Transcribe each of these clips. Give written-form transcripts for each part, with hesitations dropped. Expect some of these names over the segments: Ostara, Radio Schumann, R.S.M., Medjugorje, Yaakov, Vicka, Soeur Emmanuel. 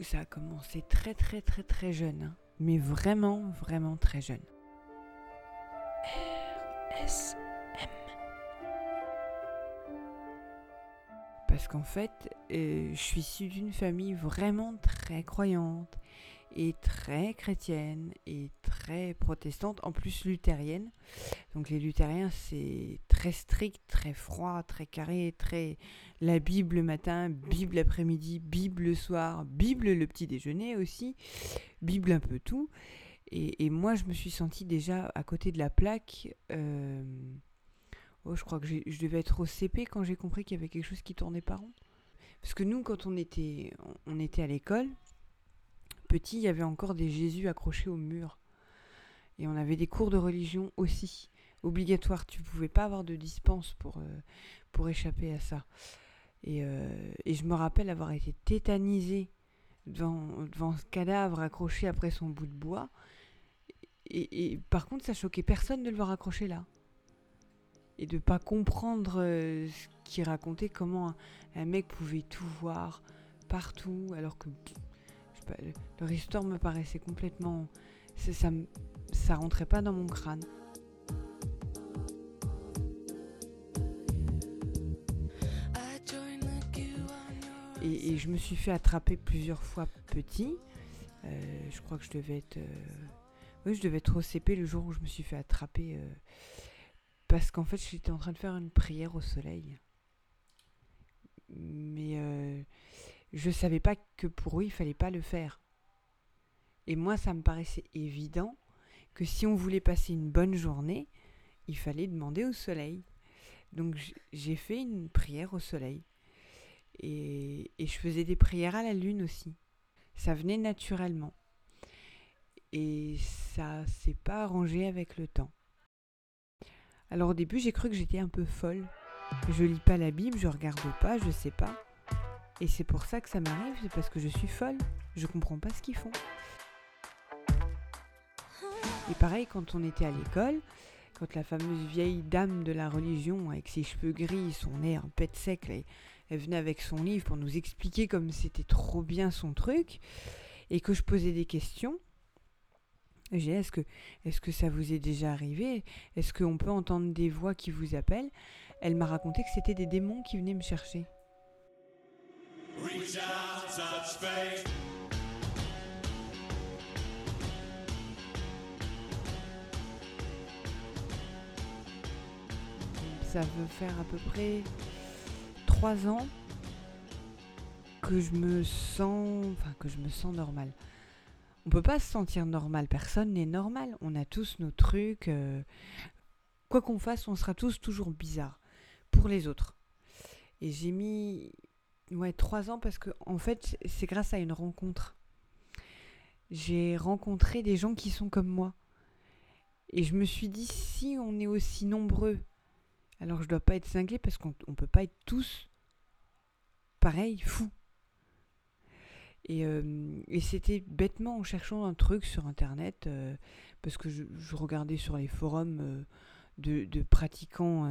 où ça a commencé très jeune, hein, mais vraiment très jeune. R.S.M. Parce qu'en fait, je suis issue d'une famille vraiment très croyante et très chrétienne et très protestante, en plus luthérienne. Donc les luthériens, c'est très strict, très froid, très carré, très la Bible le matin, Bible l'après-midi, Bible le soir, Bible le petit déjeuner aussi, Bible un peu tout. Et moi, je me suis sentie déjà à côté de la plaque. Je crois que je devais être au CP quand j'ai compris qu'il y avait quelque chose qui tournait pas rond. Parce que nous, quand on était à l'école, petit, il y avait encore des Jésus accrochés au mur. Et on avait des cours de religion aussi, obligatoires. Tu pouvais pas avoir de dispense pour échapper à ça. Et je me rappelle avoir été tétanisée devant ce cadavre accroché après son bout de bois. Et par contre, ça choquait personne de le voir accroché là. Et de ne pas comprendre ce qu'il racontait, comment un mec pouvait tout voir partout, alors que je sais pas, leur histoire me paraissait complètement... Ça rentrait pas dans mon crâne. Et je me suis fait attraper plusieurs fois petit. Je crois que je devais être... Oui, je devais être au CP le jour où je me suis fait attraper. Parce qu'en fait, j'étais en train de faire une prière au soleil. Mais je savais pas que pour eux, il fallait pas le faire. Et moi, ça me paraissait évident que si on voulait passer une bonne journée, il fallait demander au soleil. Donc, j'ai fait une prière au soleil. Et je faisais des prières à la lune aussi. Ça venait naturellement. Et ça s'est pas arrangé avec le temps. Alors au début, j'ai cru que j'étais un peu folle. Je lis pas la Bible, je regarde pas, je sais pas. Et c'est pour ça que ça m'arrive, c'est parce que je suis folle. Je comprends pas ce qu'ils font. Et pareil, quand on était à l'école, quand la fameuse vieille dame de la religion, avec ses cheveux gris, son nez en pète sec, elle venait avec son livre pour nous expliquer comme c'était trop bien son truc, et que je posais des questions. J'ai dit, est-ce que ça vous est déjà arrivé ? Est-ce qu'on peut entendre des voix qui vous appellent ? Elle m'a raconté que c'était des démons qui venaient me chercher. Ça veut faire à peu près 3 ans que je me sens normale. On peut pas se sentir normal, personne n'est normal, on a tous nos trucs, quoi qu'on fasse, on sera tous toujours bizarres pour les autres. Et j'ai mis 3 ans parce que en fait, c'est grâce à une rencontre. J'ai rencontré des gens qui sont comme moi. Et je me suis dit, si on est aussi nombreux, alors je dois pas être cinglée parce qu'on peut pas être tous pareil, fous. Et c'était bêtement en cherchant un truc sur internet, parce que je regardais sur les forums de pratiquants,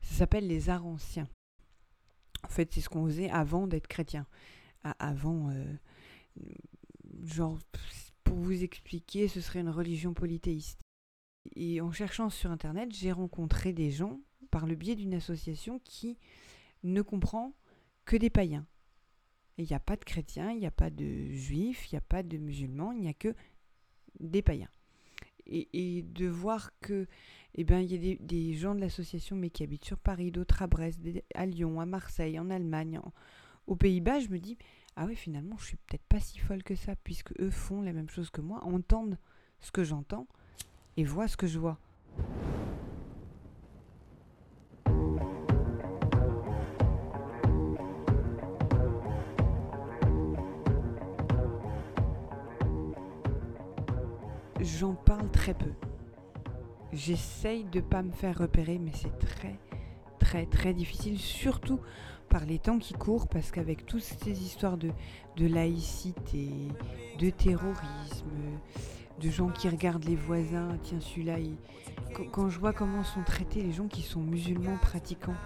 ça s'appelle les arts anciens. En fait, c'est ce qu'on faisait avant d'être chrétien. Avant, pour vous expliquer, ce serait une religion polythéiste. Et en cherchant sur internet, j'ai rencontré des gens, par le biais d'une association qui ne comprend que des païens. Il n'y a pas de chrétiens, il n'y a pas de juifs, il n'y a pas de musulmans, il n'y a que des païens. Et de voir que, il y a des gens de l'association, mais qui habitent sur Paris, d'autres à Brest, à Lyon, à Marseille, en Allemagne, aux Pays-Bas, je me dis, ah ouais, finalement, je suis peut-être pas si folle que ça, puisque eux font la même chose que moi, entendent ce que j'entends et voient ce que je vois. J'en parle très peu. J'essaye de pas me faire repérer, mais c'est très difficile, surtout par les temps qui courent, parce qu'avec toutes ces histoires de laïcité, de terrorisme, de gens qui regardent les voisins, tiens celui-là, quand je vois comment sont traités les gens qui sont musulmans pratiquants,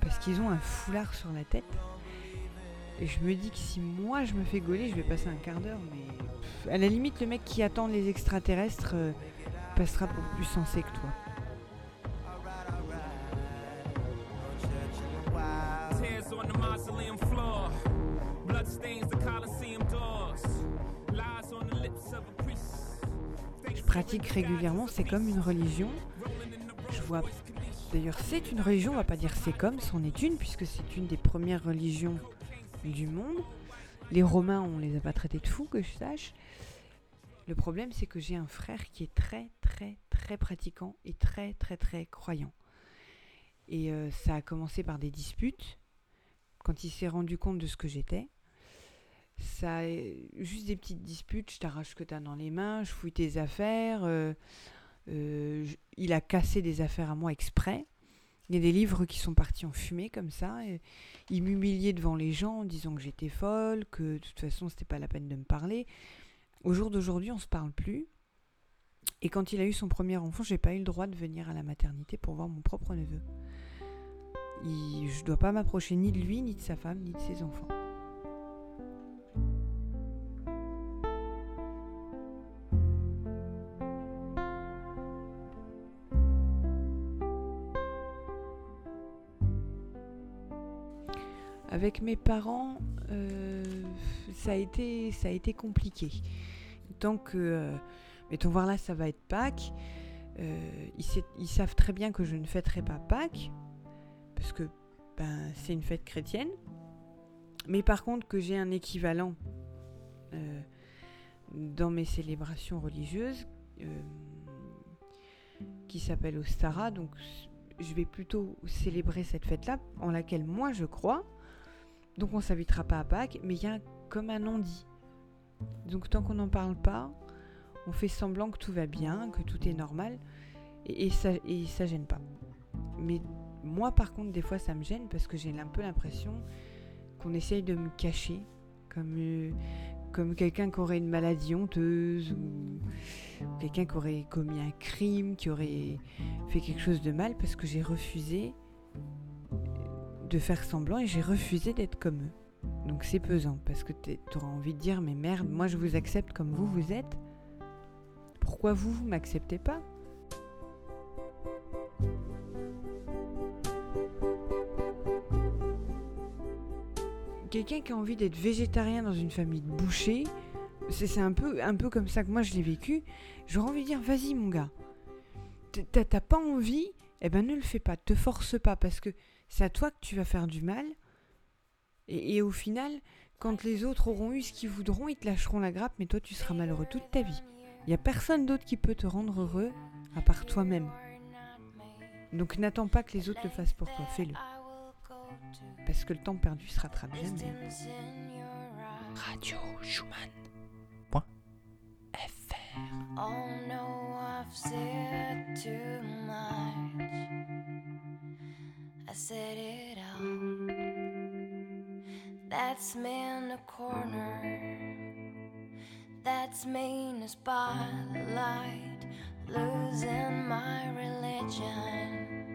parce qu'ils ont un foulard sur la tête, Et je me dis que si moi je me fais gauler, je vais passer un quart d'heure, mais à la limite le mec qui attend les extraterrestres passera pour plus sensé que toi. Je pratique régulièrement, c'est comme une religion. Je vois. D'ailleurs, c'est une religion, on va pas dire c'est comme, c'en est une, puisque c'est une des premières religions du monde. Les Romains, on les a pas traités de fous, que je sache. Le problème, c'est que j'ai un frère qui est très, très, très pratiquant et très, très, très croyant. Et ça a commencé par des disputes. Quand il s'est rendu compte de ce que j'étais, ça, juste des petites disputes, je t'arrache ce que t'as dans les mains, je fouille tes affaires, il a cassé des affaires à moi exprès. Il y a des livres qui sont partis en fumée comme ça. Et il m'humiliait devant les gens en disant que j'étais folle, que de toute façon c'était pas la peine de me parler. Au jour d'aujourd'hui, on se parle plus. Et quand il a eu son premier enfant, j'ai pas eu le droit de venir à la maternité pour voir mon propre neveu. Je dois pas m'approcher ni de lui, ni de sa femme, ni de ses enfants. Avec mes parents, ça a été compliqué. Tant que, mettons, voir là, ça va être Pâques. Ils savent très bien que je ne fêterai pas Pâques, parce que c'est une fête chrétienne. Mais par contre, que j'ai un équivalent dans mes célébrations religieuses qui s'appelle Ostara. Donc, je vais plutôt célébrer cette fête-là, en laquelle moi je crois. Donc, on ne s'invitera pas à Pâques, mais il y a comme un non-dit. Donc, tant qu'on n'en parle pas, on fait semblant que tout va bien, que tout est normal, et ça gêne pas. Mais moi, par contre, des fois, ça me gêne parce que j'ai un peu l'impression qu'on essaye de me cacher, comme quelqu'un qui aurait une maladie honteuse, ou quelqu'un qui aurait commis un crime, qui aurait fait quelque chose de mal, parce que j'ai refusé de faire semblant et j'ai refusé d'être comme eux. Donc c'est pesant, parce que t'auras envie de dire « Mais merde, moi je vous accepte comme vous, vous êtes. Pourquoi vous, vous m'acceptez pas ?» Quelqu'un qui a envie d'être végétarien dans une famille de bouchers, c'est un peu comme ça que moi je l'ai vécu. J'aurais envie de dire, vas-y mon gars, t'as pas envie, eh ben ne le fais pas, te force pas, parce que c'est à toi que tu vas faire du mal. Et au final, quand les autres auront eu ce qu'ils voudront, ils te lâcheront la grappe, mais toi tu seras malheureux toute ta vie. Il y a personne d'autre qui peut te rendre heureux à part toi-même. Donc n'attends pas que les autres le fassent pour toi, fais-le. Parce que le temps perdu se rattrape jamais. Radio Schumann. .fr. Oh no, I've said too much. I said it all. That's me in the corner. That's me in the spotlight. Losing my religion.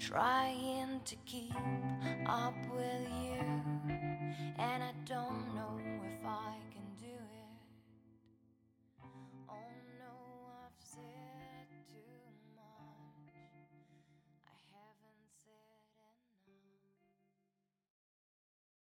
Trying to keep up with you, and I don't know if I can do it.